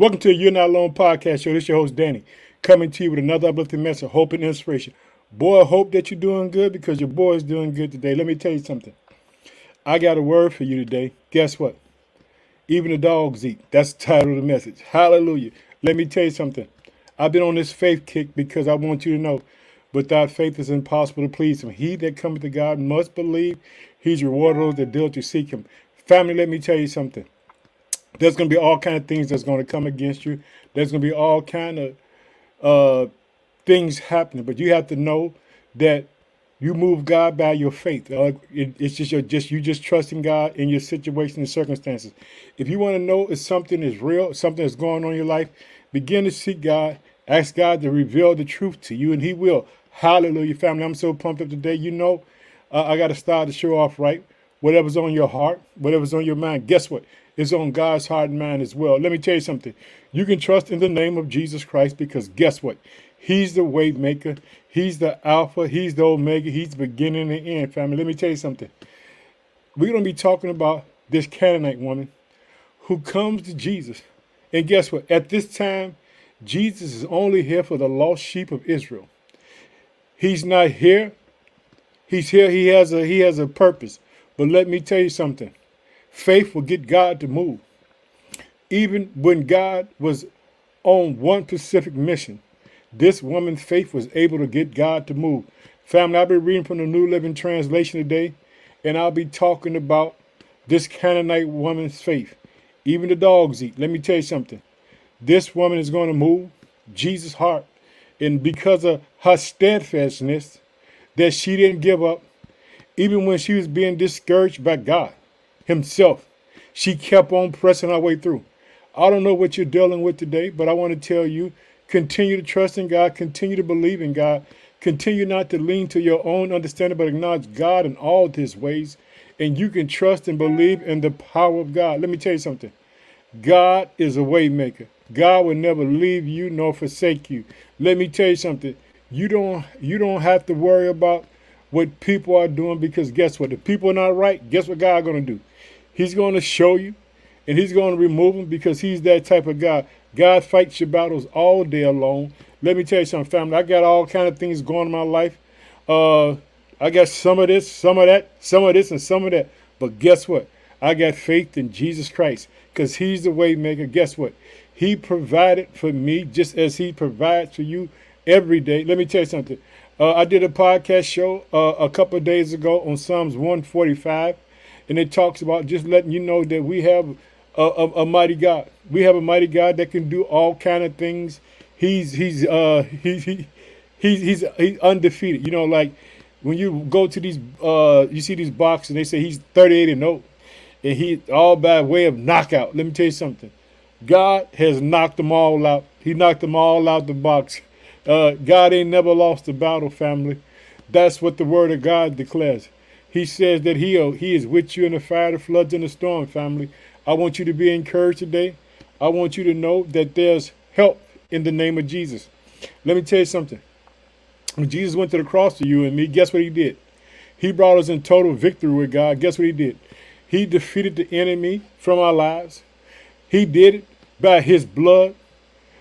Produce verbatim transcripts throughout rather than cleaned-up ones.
Welcome to the You're Not Alone podcast show. This is your host, Danny, coming to you with another uplifting message, hope and inspiration. Boy, I hope that you're doing good because your boy is doing good today. Let me tell you something. I got a word for you today. Guess what? Even the dogs eat. That's the title of the message. Hallelujah. Let me tell you something. I've been on this faith kick because I want you to know, without faith it's impossible to please him. He that cometh to God must believe he's rewarded those that diligently seek him. Family, let me tell you something. There's going to be all kinds of things that's going to come against you. There's going to be all kinds of uh, things happening. But you have to know that you move God by your faith. Uh, it, it's just your just you just trusting God in your situation and circumstances. If you want to know if something is real, something that's going on in your life, begin to seek God. Ask God to reveal the truth to you, and he will. Hallelujah, family. I'm so pumped up today. You know, uh, I got to start the show off right. Whatever's on your heart, whatever's on your mind, guess what? It's on God's heart and mind as well. Let me tell you something. You can trust in the name of Jesus Christ because guess what? He's the way maker. He's the Alpha. He's the Omega. He's the beginning and the end, family. Let me tell you something. We're going to be talking about this Canaanite woman who comes to Jesus. And guess what? At this time, Jesus is only here for the lost sheep of Israel. He's not here. He's here. He has a, he has a purpose. But let me tell you something. Faith will get God to move. Even when God was on one specific mission, this woman's faith was able to get God to move. Family, I'll be reading from the New Living Translation today, and I'll be talking about this Canaanite woman's faith. Even the dogs eat. Let me tell you something. This woman is going to move Jesus' heart. And because of her steadfastness, that she didn't give up, even when she was being discouraged by God himself, she kept on pressing her way through. I don't know what you're dealing with today, but I want to tell you, continue to trust in God, continue to believe in God, continue not to lean to your own understanding, but acknowledge God in all his ways, and you can trust and believe in the power of God. Let me tell you something. God is a way maker. God will never leave you nor forsake you. Let me tell you something. You don't, you don't have to worry about what people are doing, because guess what? If people are not right, guess what God is going to do? He's going to show you, and he's going to remove them, because he's that type of God. God fights your battles all day long. Let me tell you something, family. I got all kind of things going in my life. Uh, I got some of this, some of that, some of this, and some of that. But guess what? I got faith in Jesus Christ, because he's the way maker. Guess what? He provided for me just as he provides for you every day. Let me tell you something. Uh, I did a podcast show uh, a couple of days ago on Psalms one forty-five, and it talks about just letting you know that we have a, a, a mighty God. We have a mighty God that can do all kind of things. He's he's uh, he's he, he's he's he's undefeated. You know, like when you go to these, uh, you see these boxers, they say he's thirty-eight and oh, and he all by way of knockout. Let me tell you something. God has knocked them all out. He knocked them all out the box. Uh, God ain't never lost the battle, family. That's what the word of God declares. He says that he, he is with you in the fire, the floods, and the storm, family. I want you to be encouraged today. I want you to know that there's help in the name of Jesus. Let me tell you something. When Jesus went to the cross for you and me, guess what he did? He brought us in total victory with God. Guess what he did? He defeated the enemy from our lives. He did it by his blood,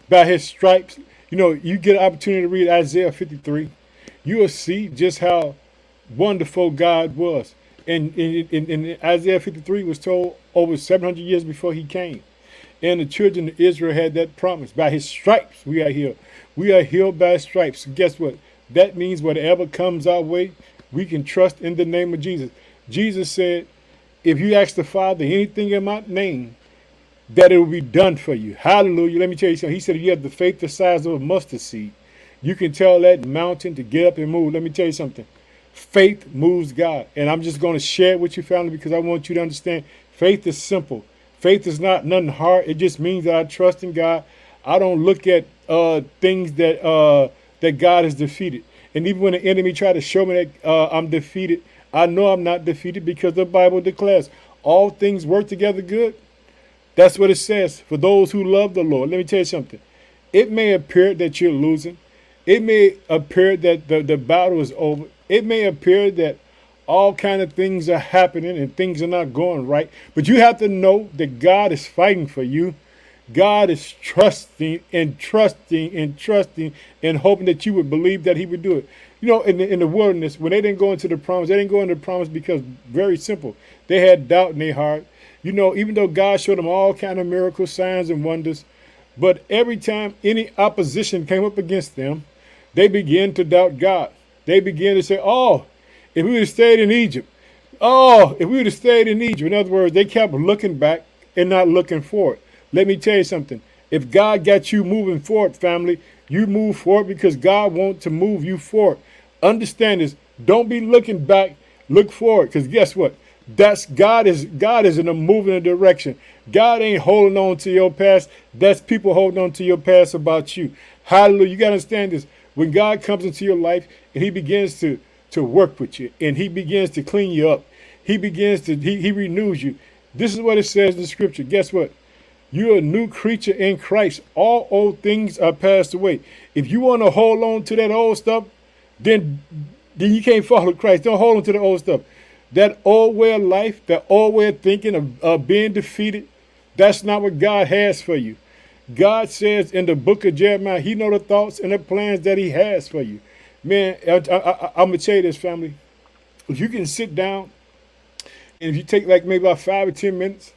by his stripes. You know, you get an opportunity to read Isaiah fifty-three. You will see just how wonderful God was. And in Isaiah fifty-three was told over seven hundred years before he came. And the children of Israel had that promise. By his stripes we are healed. We are healed by stripes. Guess what? That means whatever comes our way, we can trust in the name of Jesus. Jesus said, if you ask the Father anything in my name, that it will be done for you. Hallelujah. Let me tell you something. He said, if you have the faith the size of a mustard seed, you can tell that mountain to get up and move. Let me tell you something. Faith moves God. And I'm just going to share it with you, family, because I want you to understand faith is simple. Faith is not nothing hard. It just means that I trust in God. I don't look at uh, things that uh, that God has defeated. And even when the enemy tried to show me that uh, I'm defeated, I know I'm not defeated, because the Bible declares all things work together good. That's what it says for those who love the Lord. Let me tell you something. It may appear that you're losing. It may appear that the, the battle is over. It may appear that all kinds of things are happening and things are not going right. But you have to know that God is fighting for you. God is trusting and trusting and trusting and hoping that you would believe that he would do it. You know, in the, in the wilderness, when they didn't go into the promise, they didn't go into the promise because, very simple, they had doubt in their heart. You know, even though God showed them all kind of miracles, signs, and wonders, but every time any opposition came up against them, they began to doubt God. They began to say, oh, if we would have stayed in Egypt, oh, if we would have stayed in Egypt. In other words, they kept looking back and not looking forward. Let me tell you something. If God got you moving forward, family, you move forward because God wants to move you forward. Understand this. Don't be looking back. Look forward, because guess what? That's God is God is in a moving a direction. God ain't holding on to your past. That's people holding on to your past about you. Hallelujah. You got to understand this. When God comes into your life and he begins to, to work with you and he begins to clean you up, he begins to, he, he renews you. This is what it says in the scripture. Guess what? You're a new creature in Christ. All old things are passed away. If you want to hold on to that old stuff, then, then you can't follow Christ. Don't hold on to the old stuff. That old way of life, that old way of thinking, of, of being defeated, that's not what God has for you. God says in the book of Jeremiah, he knows the thoughts and the plans that he has for you. Man, I, I, I, I'm going to tell you this, family. If you can sit down, and if you take like maybe about five or ten minutes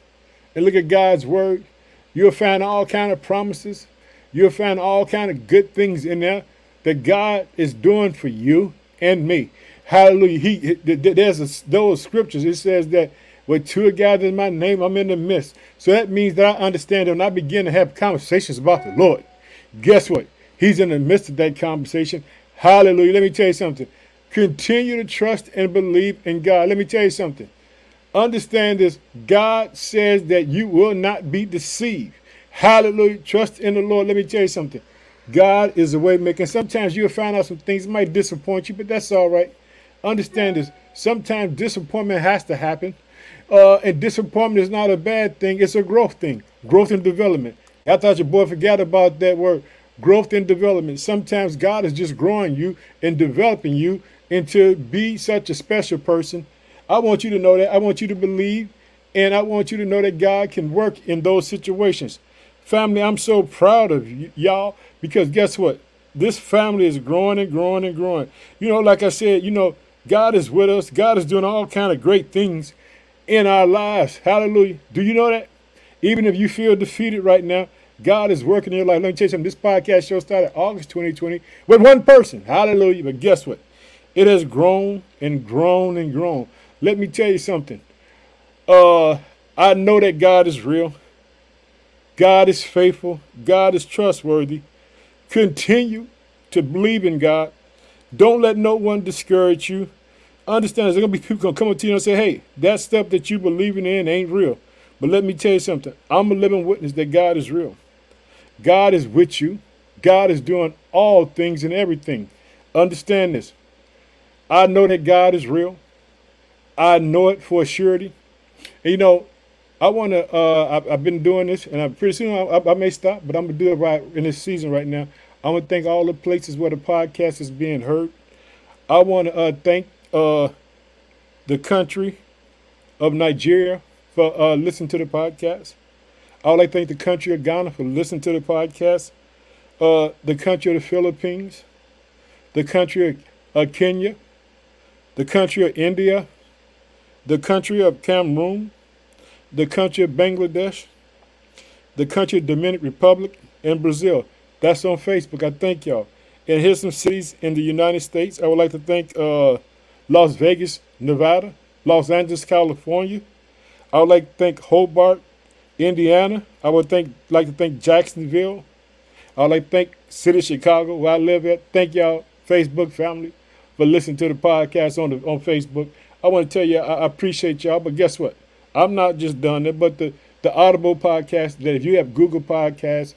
and look at God's word, you'll find all kind of promises. You'll find all kind of good things in there that God is doing for you and me. Hallelujah. He, there's a, those scriptures. It says that where two are gathered in my name, I'm in the midst. So that means that I understand and I begin to have conversations about the Lord. Guess what? He's in the midst of that conversation. Hallelujah. Let me tell you something. Continue to trust and believe in God. Let me tell you something. Understand this. God says that you will not be deceived. Hallelujah. Trust in the Lord. Let me tell you something. God is a way maker. Sometimes you'll find out some things that might disappoint you, but that's all right. Understand this. Sometimes disappointment has to happen. Uh, and disappointment is not a bad thing. It's a growth thing. Growth and development. I thought your boy forgot about that word. Growth and development. Sometimes God is just growing you and developing you into be such a special person. I want you to know that. I want you to believe, and I want you to know that God can work in those situations. Family, I'm so proud of y- y'all because guess what? This family is growing and growing and growing. You know, like I said, you know, God is with us. God is doing all kind of great things in our lives. Hallelujah. Do you know that? Even if you feel defeated right now, God is working in your life. Let me tell you something. This podcast show started August twenty twenty with one person. Hallelujah. But guess what? It has grown and grown and grown. Let me tell you something. Uh, I know that God is real. God is faithful. God is trustworthy. Continue to believe in God. Don't let no one discourage you. Understand there's going to be people going to come up to you and say, hey, that stuff that you believing in ain't real. But let me tell you something. I'm a living witness that God is real. God is with you. God is doing all things and everything. Understand this. I know that God is real. I know it for surety. And, you know, I want to, uh, I've been doing this, and I'm pretty soon I, I, I may stop, but I'm going to do it right in this season right now. I want to thank all the places where the podcast is being heard. I want to uh, thank uh, the country of Nigeria for uh, listening to the podcast. I would like to thank the country of Ghana for listening to the podcast. Uh, the country of the Philippines. The country of uh, Kenya. The country of India. The country of Cameroon, the country of Bangladesh, the country of Dominican Republic, and Brazil. That's on Facebook. I thank y'all. And here's some cities in the United States. I would like to thank uh, Las Vegas, Nevada, Los Angeles, California. I would like to thank Hobart, Indiana. I would thank, like to thank Jacksonville. I would like to thank city of Chicago, where I live at. Thank y'all, Facebook family, for listening to the podcast on the, on Facebook. I want to tell you, I appreciate y'all, but guess what? I'm not just done there, but the, the Audible podcast, that if you have Google Podcasts,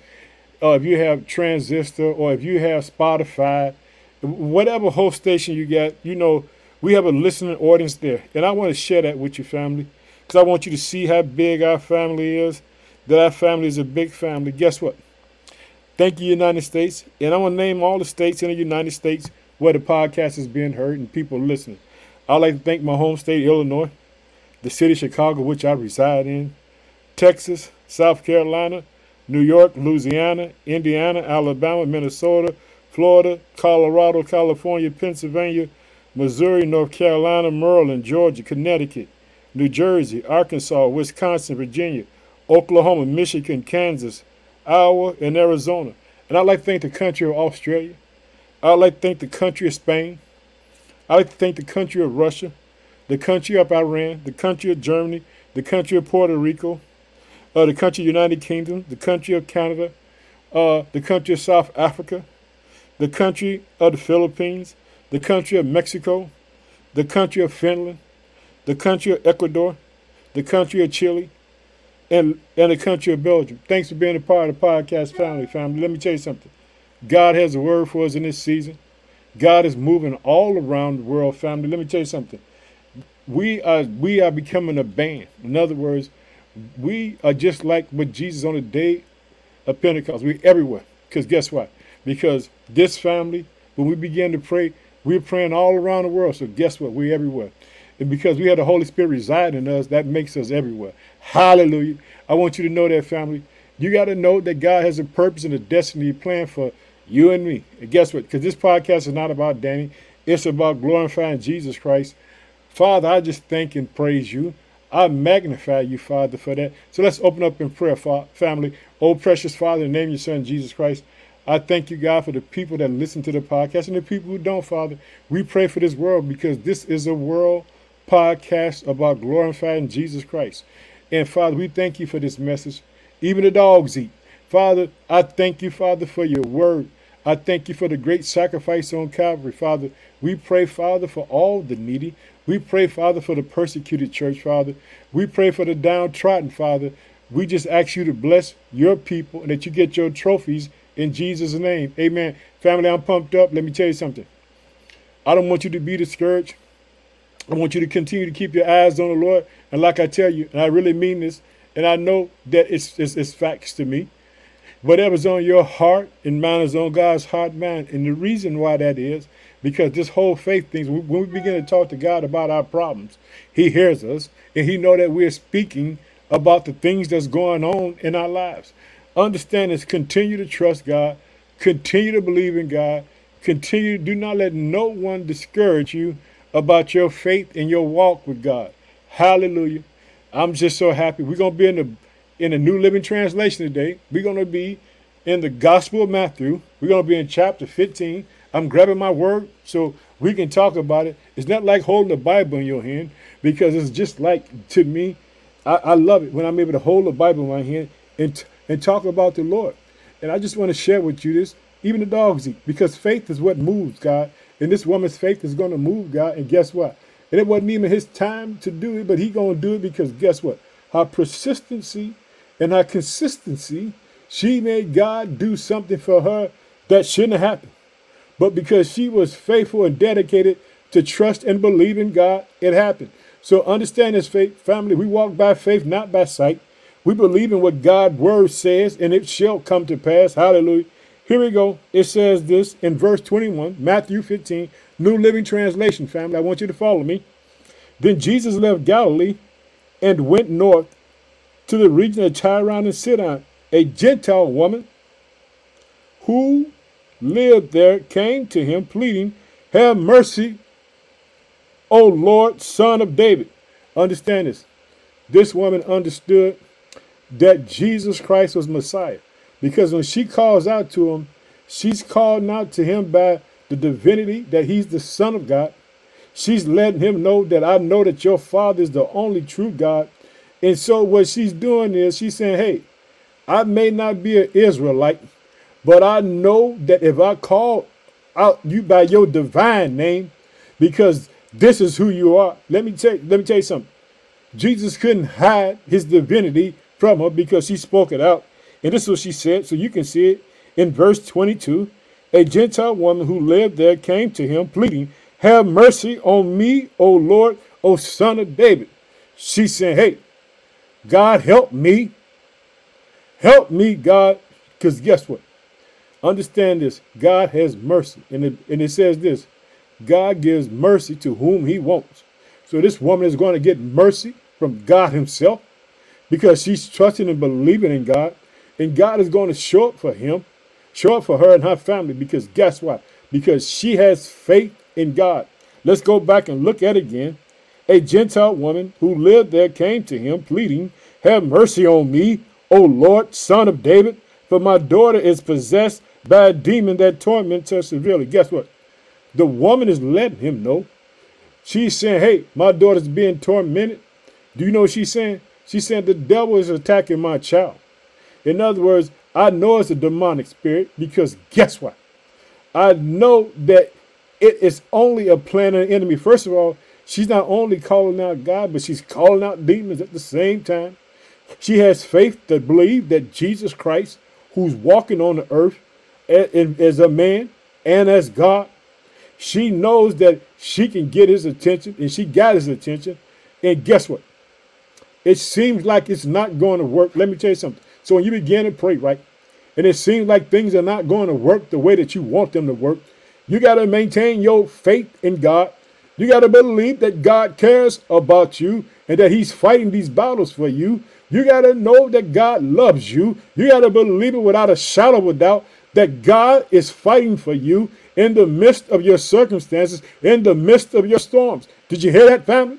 uh, if you have Transistor, or if you have Spotify, whatever host station you got, you know, we have a listening audience there. And I want to share that with your family, because I want you to see how big our family is, that our family is a big family. Guess what? Thank you, United States. And I want to name all the states in the United States where the podcast is being heard and people listening. I'd like to thank my home state, Illinois, the city of Chicago, which I reside in, Texas, South Carolina, New York, Louisiana, Indiana, Alabama, Minnesota, Florida, Colorado, California, Pennsylvania, Missouri, North Carolina, Maryland, Georgia, Connecticut, New Jersey, Arkansas, Wisconsin, Virginia, Oklahoma, Michigan, Kansas, Iowa, and Arizona. And I'd like to thank the country of Australia. I'd like to thank the country of Spain. I'd like to thank the country of Russia, the country of Iran, the country of Germany, the country of Puerto Rico, uh, the country of United Kingdom, the country of Canada, uh, the country of South Africa, the country of the Philippines, the country of Mexico, the country of Finland, the country of Ecuador, the country of Chile, and, and the country of Belgium. Thanks for being a part of the podcast family, family. Let me tell you something. God has a word for us in this season. God is moving all around the world, family. Let me tell you something. We are we are becoming a band. In other words, we are just like with Jesus on the day of Pentecost. We're everywhere. Because guess what? Because this family, when we begin to pray, we're praying all around the world. So guess what? We're everywhere. And because we have the Holy Spirit reside in us, that makes us everywhere. Hallelujah. I want you to know that, family. You got to know that God has a purpose and a destiny plan for you and me. And guess what? Because this podcast is not about Danny. It's about glorifying Jesus Christ. Father, I just thank and praise you. I magnify you, Father, for that. So let's open up in prayer, family. Oh, precious Father, in the name of your Son, Jesus Christ, I thank you, God, for the people that listen to the podcast and the people who don't, Father. We pray for this world because this is a world podcast about glorifying Jesus Christ. And, Father, we thank you for this message. Even the dogs eat. Father, I thank you, Father, for your word. I thank you for the great sacrifice on Calvary, Father. We pray, Father, for all the needy. We pray, Father, for the persecuted church, Father. We pray for the downtrodden, Father. We just ask you to bless your people and that you get your trophies in Jesus' name. Amen. Family, I'm pumped up. Let me tell you something. I don't want you to be discouraged. I want you to continue to keep your eyes on the Lord. And like I tell you, and I really mean this, and I know that it's, it's, it's facts to me. Whatever's on your heart and mine is on God's heart, mind. And the reason why that is, because this whole faith thing, when we begin to talk to God about our problems, he hears us and he knows that we're speaking about the things that's going on in our lives. Understand this, continue to trust God, continue to believe in God, continue, do not let no one discourage you about your faith and your walk with God. Hallelujah. I'm just so happy. We're going to be in the In the New Living Translation today. We're going to be in the Gospel of Matthew. We're going to be in chapter fifteen. I'm grabbing my word so we can talk about it. It's not like holding the Bible in your hand, because it's just like, to me, I, I love it when I'm able to hold the Bible in my hand and, and talk about the Lord. And I just want to share with you this, even the dogs eat, because faith is what moves God. And this woman's faith is going to move God. And guess what? And it wasn't even his time to do it, but he going to do it because guess what? Her persistency and her consistency, she made God do something for her that shouldn't have happened. But because she was faithful and dedicated to trust and believe in God, it happened. So understand this, faith, family. We walk by faith, not by sight. We believe in what God's word says, and it shall come to pass. Hallelujah. Here we go. It says this in verse twenty-one, Matthew fifteen, New Living Translation, family. I want you to follow me. Then Jesus left Galilee and went north to the region of Tyre and Sidon. A Gentile woman who lived there came to him pleading, "Have mercy, O Lord, Son of David." Understand this. This woman understood that Jesus Christ was Messiah, because when she calls out to him, she's calling out to him by the divinity that he's the Son of God. She's letting him know that I know that your Father is the only true God. And so what she's doing is she's saying, hey, I may not be an Israelite, but I know that if I call out you by your divine name, because this is who you are. Let me tell you, let me tell you something. Jesus couldn't hide his divinity from her because she spoke it out. And this is what she said. So you can see it in verse twenty-two. A Gentile woman who lived there came to him pleading, "Have mercy on me, O Lord, O Son of David." She said, hey, God, help me. Help me, God. Because guess what? Understand this. God has mercy. And it, and it says this. God gives mercy to whom he wants. So this woman is going to get mercy from God himself because she's trusting and believing in God. And God is going to show up for him, show up for her and her family, because guess what? Because she has faith in God. Let's go back and look at it again. A Gentile woman who lived there came to him, pleading, "Have mercy on me, O Lord, son of David, for my daughter is possessed by a demon that torments her severely." Guess what? The woman is letting him know. She's saying, "Hey, my daughter's being tormented." Do you know what she's saying? She's saying the devil is attacking my child. In other words, I know it's a demonic spirit, because guess what? I know that it is only a plan of the enemy. First of all, she's not only calling out God, but she's calling out demons at the same time. She has faith to believe that Jesus Christ, who's walking on the earth as a man and as God, she knows that she can get his attention, and she got his attention. And guess what? It seems like it's not going to work. Let me tell you something. So when you begin to pray, right, and it seems like things are not going to work the way that you want them to work, you got to maintain your faith in God. You got to believe that God cares about you and that he's fighting these battles for you. You got to know that God loves you. You got to believe it without a shadow of a doubt that God is fighting for you in the midst of your circumstances, in the midst of your storms. Did you hear that, family?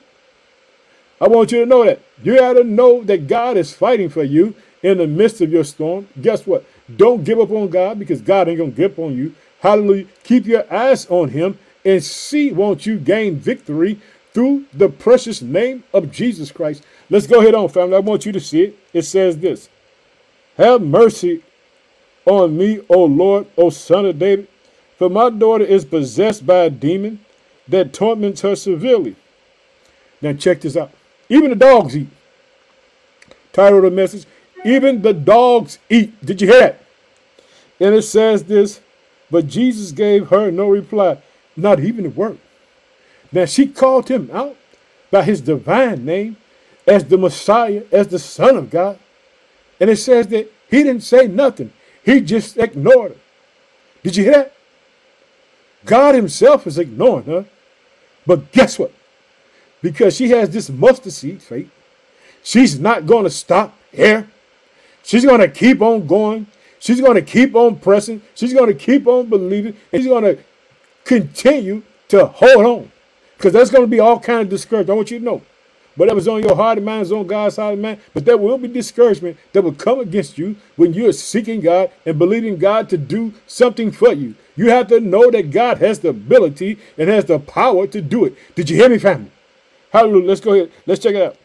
I want you to know that. You got to know that God is fighting for you in the midst of your storm. Guess what? Don't give up on God, because God ain't going to give up on you. Hallelujah. Keep your eyes on him and see, won't you gain victory through the precious name of Jesus Christ. Let's go ahead on, family. I want you to see it. It says this: "Have mercy on me, O Lord, O son of David, for my daughter is possessed by a demon that torments her severely." Now check this out. Even the dogs eat. Title of the message: "Even the dogs eat." Did you hear that? And it says this: "But Jesus gave her no reply, not even a word." Now she called him out by his divine name as the Messiah, as the Son of God. And it says that he didn't say nothing. He just ignored her. Did you hear that? God himself is ignoring her. But guess what? Because she has this mustard seed faith, she's not going to stop here. She's going to keep on going. She's going to keep on pressing. She's going to keep on believing. And she's going to continue to hold on, because there's going to be all kinds of discouragement. I want you to know, whatever's on your heart and mind is on God's heart and mind. But there will be discouragement that will come against you when you are seeking God and believing God to do something for you. You have to know that God has the ability and has the power to do it. Did you hear me, family? Hallelujah. Let's go ahead. Let's check it out.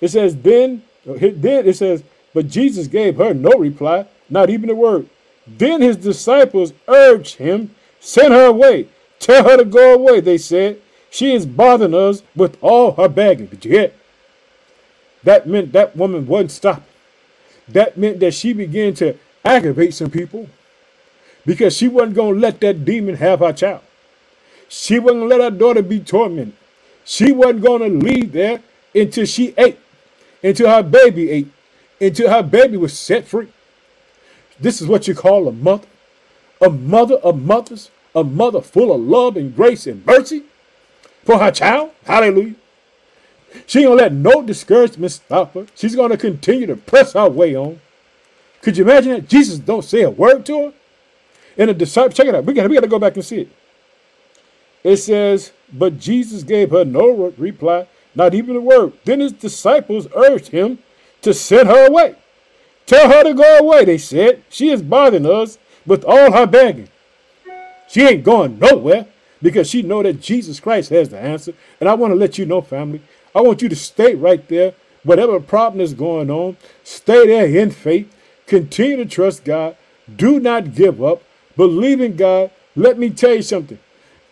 It says, then, then it says, "But Jesus gave her no reply, not even a word. Then his disciples urged him, 'Send her away. Tell her to go away,' they said. 'She is bothering us with all her bagging.'" Did you hear? That meant that woman wasn't stopping. That meant that she began to aggravate some people, because she wasn't going to let that demon have her child. She wasn't going to let her daughter be tormented. She wasn't going to leave there until she ate, until her baby ate, until her baby was set free. This is what you call a mother, a mother of mothers, a mother full of love and grace and mercy for her child. Hallelujah. She ain't gonna let no discouragement stop her. She's gonna continue to press her way on. Could you imagine that? Jesus don't say a word to her. And the disciples, check it out. We gotta, we gotta go back and see it. It says, "But Jesus gave her no reply, not even a word. Then his disciples urged him to send her away. 'Tell her to go away,' they said. 'She is bothering us with all her bagging.'" She ain't going nowhere, because she know that Jesus Christ has the answer. And I want to let you know, family, I want you to stay right there. Whatever problem is going on, stay there in faith. Continue to trust God. Do not give up. Believe in God. Let me tell you something.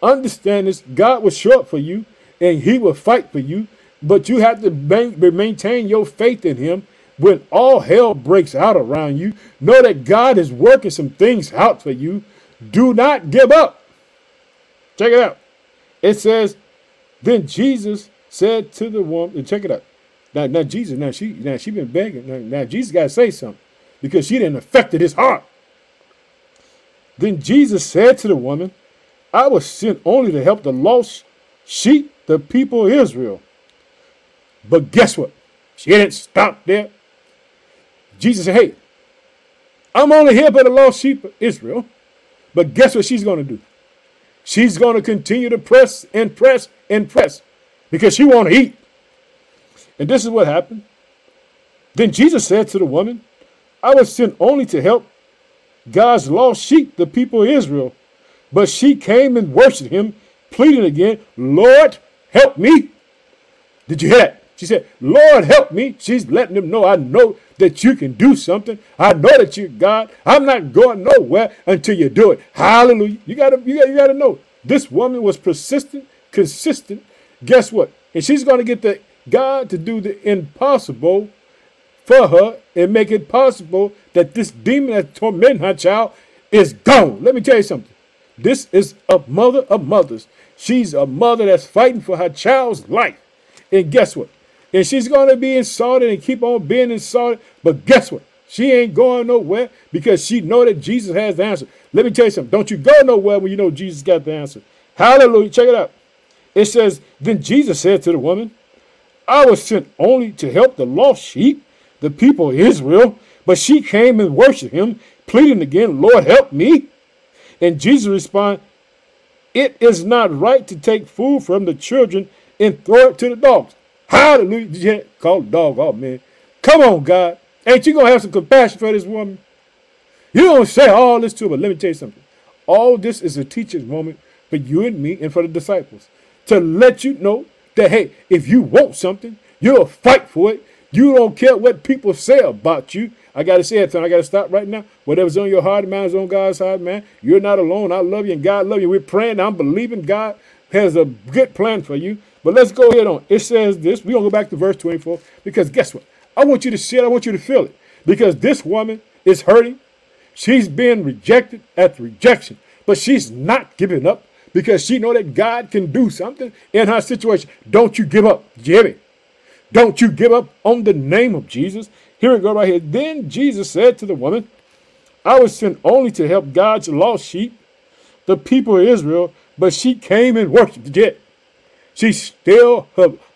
Understand this. God will show up for you, and he will fight for you. But you have to maintain your faith in him. When all hell breaks out around you, know that God is working some things out for you. Do not give up. Check it out. It says, "Then Jesus said to the woman," and check it out. Now, now Jesus, now she, now she been begging. Now, now Jesus got to say something, because she didn't affected his heart. "Then Jesus said to the woman, 'I was sent only to help the lost sheep, the people of Israel.'" But guess what? She didn't stop there. Jesus said, "Hey, I'm only here for the lost sheep of Israel. But guess what she's going to do? She's going to continue to press and press and press because she wants to eat. And this is what happened. Then Jesus said to the woman, I was sent only to help God's lost sheep, the people of Israel. But she came and worshiped him, pleading again, Lord, help me. Did you hear that? She said, Lord, help me. She's letting them know, I know that you can do something. I know that you're God. I'm not going nowhere until you do it. Hallelujah. You got to you gotta, you gotta know. This woman was persistent, consistent. Guess what? And she's going to get the God to do the impossible for her and make it possible that this demon that tormented her child is gone. Let me tell you something. This is a mother of mothers. She's a mother that's fighting for her child's life. And guess what? And she's going to be insulted and keep on being insulted. But guess what? She ain't going nowhere because she know that Jesus has the answer. Let me tell you something. Don't you go nowhere when you know Jesus got the answer. Hallelujah. Check it out. It says, then Jesus said to the woman, I was sent only to help the lost sheep, the people of Israel. But she came and worshiped him, pleading again, Lord, help me. And Jesus responded, it is not right to take food from the children and throw it to the dogs. Hallelujah. Yeah, call the dog off, man. Come on, God. Ain't you going to have some compassion for this woman? You don't say all this to her, but let me tell you something. All this is a teaching moment for you and me and for the disciples to let you know that, hey, if you want something, you'll fight for it. You don't care what people say about you. I got to say it, son. I got to stop right now. Whatever's on your heart, man, is on God's heart, man. You're not alone. I love you and God love you. We're praying. I'm believing God has a good plan for you. But let's go ahead on. It says this. We're going to go back to verse twenty-four because guess what? I want you to see it. I want you to feel it because this woman is hurting. She's being rejected at rejection, but she's not giving up because she knows that God can do something in her situation. Don't you give up, Jimmy. Don't you give up on the name of Jesus. Here we go right here. Then Jesus said to the woman, I was sent only to help God's lost sheep, the people of Israel, but she came and worshiped it. She's still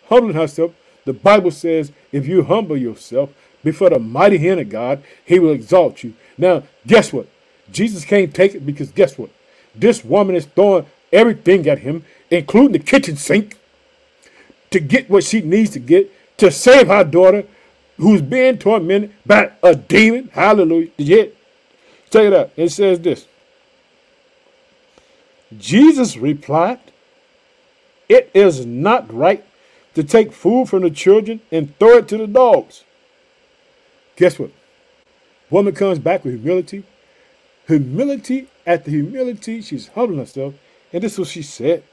humbling herself. The Bible says, if you humble yourself before the mighty hand of God, he will exalt you. Now, guess what? Jesus can't take it because guess what? This woman is throwing everything at him, including the kitchen sink, to get what she needs to get, to save her daughter who's being tormented by a demon. Hallelujah. Yeah. Check it out. It says this. Jesus replied, it is not right to take food from the children and throw it to the dogs. Guess what? Woman comes back with humility. Humility after humility. She's humbling herself. And this is what she said.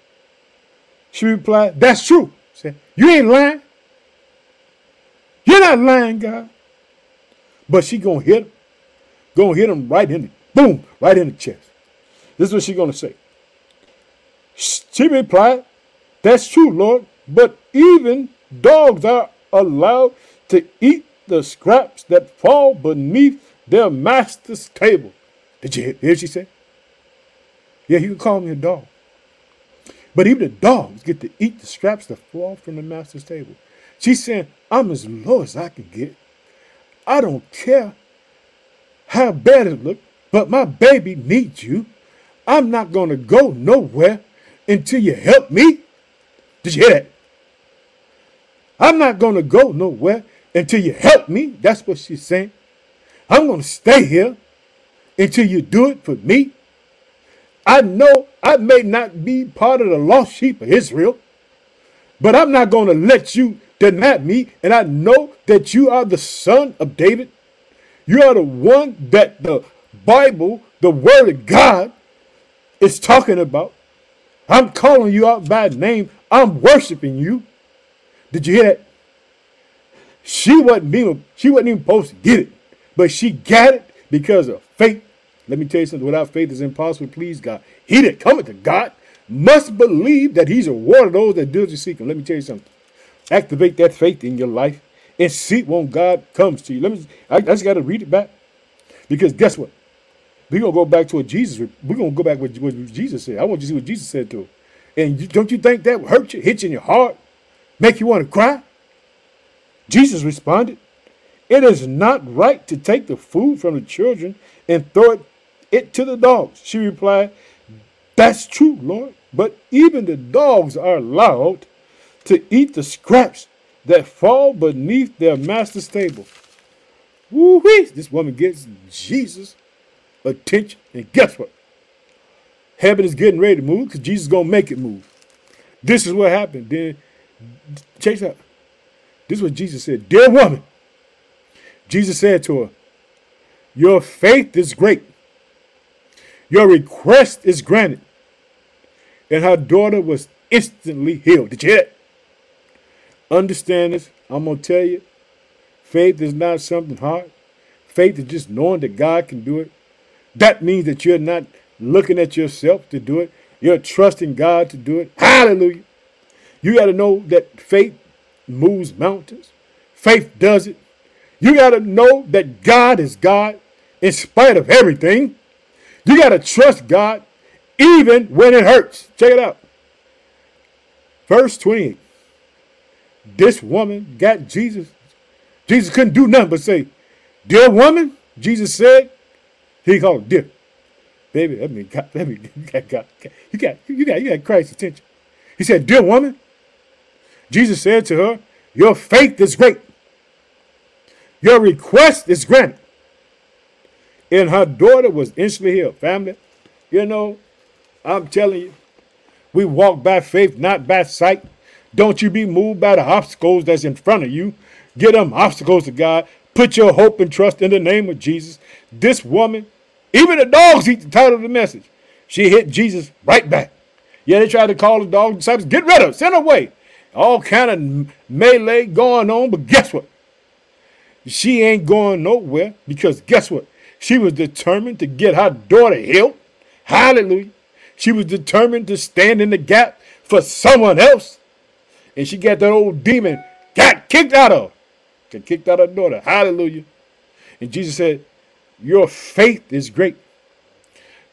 She replied, that's true. She said, you ain't lying. You're not lying, God. But she going to hit him. Going to hit him right in the, boom, right in the chest. This is what she's going to say. She replied, that's true, Lord, but even dogs are allowed to eat the scraps that fall beneath their master's table. Did you hear what she said? Yeah, you can call me a dog. But even the dogs get to eat the scraps that fall from the master's table. She's saying, I'm as low as I can get. I don't care how bad it looks, but my baby needs you. I'm not going to go nowhere until you help me. Did you hear that? I'm not going to go nowhere until you help me. That's what she's saying. I'm going to stay here until you do it for me. I know I may not be part of the lost sheep of Israel, but I'm not going to let you deny me. And I know that you are the son of David. You are the one that the Bible, the word of God, is talking about. I'm calling you out by name. I'm worshiping you. Did you hear that? She wasn't even, she wasn't even supposed to get it, but she got it because of faith. Let me tell you something. Without faith, it's impossible to please God. He that cometh to God must believe that he's a rewarder of those that diligently seek him. Let me tell you something. Activate that faith in your life and see when God comes to you. Let me. I, I just got to read it back because guess what? We're going to go back to what Jesus, we're going to go back with what Jesus said. I want you to see what Jesus said to her. And you, don't you think that would hurt you, hit you in your heart, make you want to cry? Jesus responded, It is not right to take the food from the children and throw it, it to the dogs. She replied, That's true, Lord, but even the dogs are allowed to eat the scraps that fall beneath their master's table. Woo-wee! This woman gets Jesus' attention, and guess what? Heaven is getting ready to move because Jesus is going to make it move. This is what happened. Then, check this out. This is what Jesus said. Dear woman, Jesus said to her, Your faith is great. Your request is granted. And her daughter was instantly healed. Did you hear that? Understand this. I'm going to tell you, faith is not something hard. Faith is just knowing that God can do it. That means that you're not looking at yourself to do it. You're trusting God to do it. Hallelujah. You got to know that faith moves mountains. Faith does it. You got to know that God is God in spite of everything. You got to trust God even when it hurts. Check it out. Verse twenty-eight. This woman got Jesus. Jesus couldn't do nothing but say, Dear woman, Jesus said, he called her dear. Baby, that means God, that means God, God, God. You got, you got, you got Christ's attention. He said, Dear woman, Jesus said to her, Your faith is great. Your request is granted. And her daughter was instantly healed. Family, you know, I'm telling you, we walk by faith, not by sight. Don't you be moved by the obstacles that's in front of you. Get them obstacles to God. Put your hope and trust in the name of Jesus. This woman, even the dogs eat the title of the message. She hit Jesus right back. Yeah, they tried to call the dog disciples. Get rid of her. Send her away. All kind of melee going on. But guess what? She ain't going nowhere because guess what? She was determined to get her daughter healed. Hallelujah. She was determined to stand in the gap for someone else. And she got that old demon got kicked out of her. Got kicked out of her daughter. Hallelujah. And Jesus said, Your faith is great.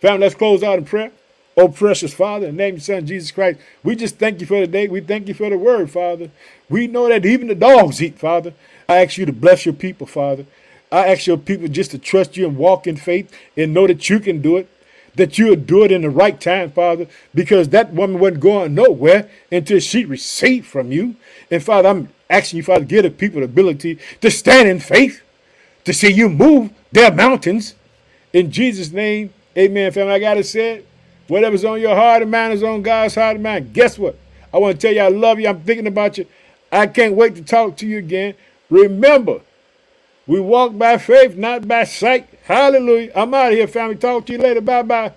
Family, let's close out in prayer. Oh, precious Father, in the name of your Son, Jesus Christ, we just thank you for the day. We thank you for the word, Father. We know that even the dogs eat, Father. I ask you to bless your people, Father. I ask your people just to trust you and walk in faith and know that you can do it, that you'll do it in the right time, Father, because that woman wasn't going nowhere until she received from you. And, Father, I'm asking you, Father, give the people the ability to stand in faith, to see you move their mountains. In Jesus' name, amen, family. I got to say it. Whatever's on your heart and mind is on God's heart and mind. Guess what? I want to tell you I love you. I'm thinking about you. I can't wait to talk to you again. Remember, we walk by faith, not by sight. Hallelujah. I'm out of here, family. Talk to you later. Bye-bye.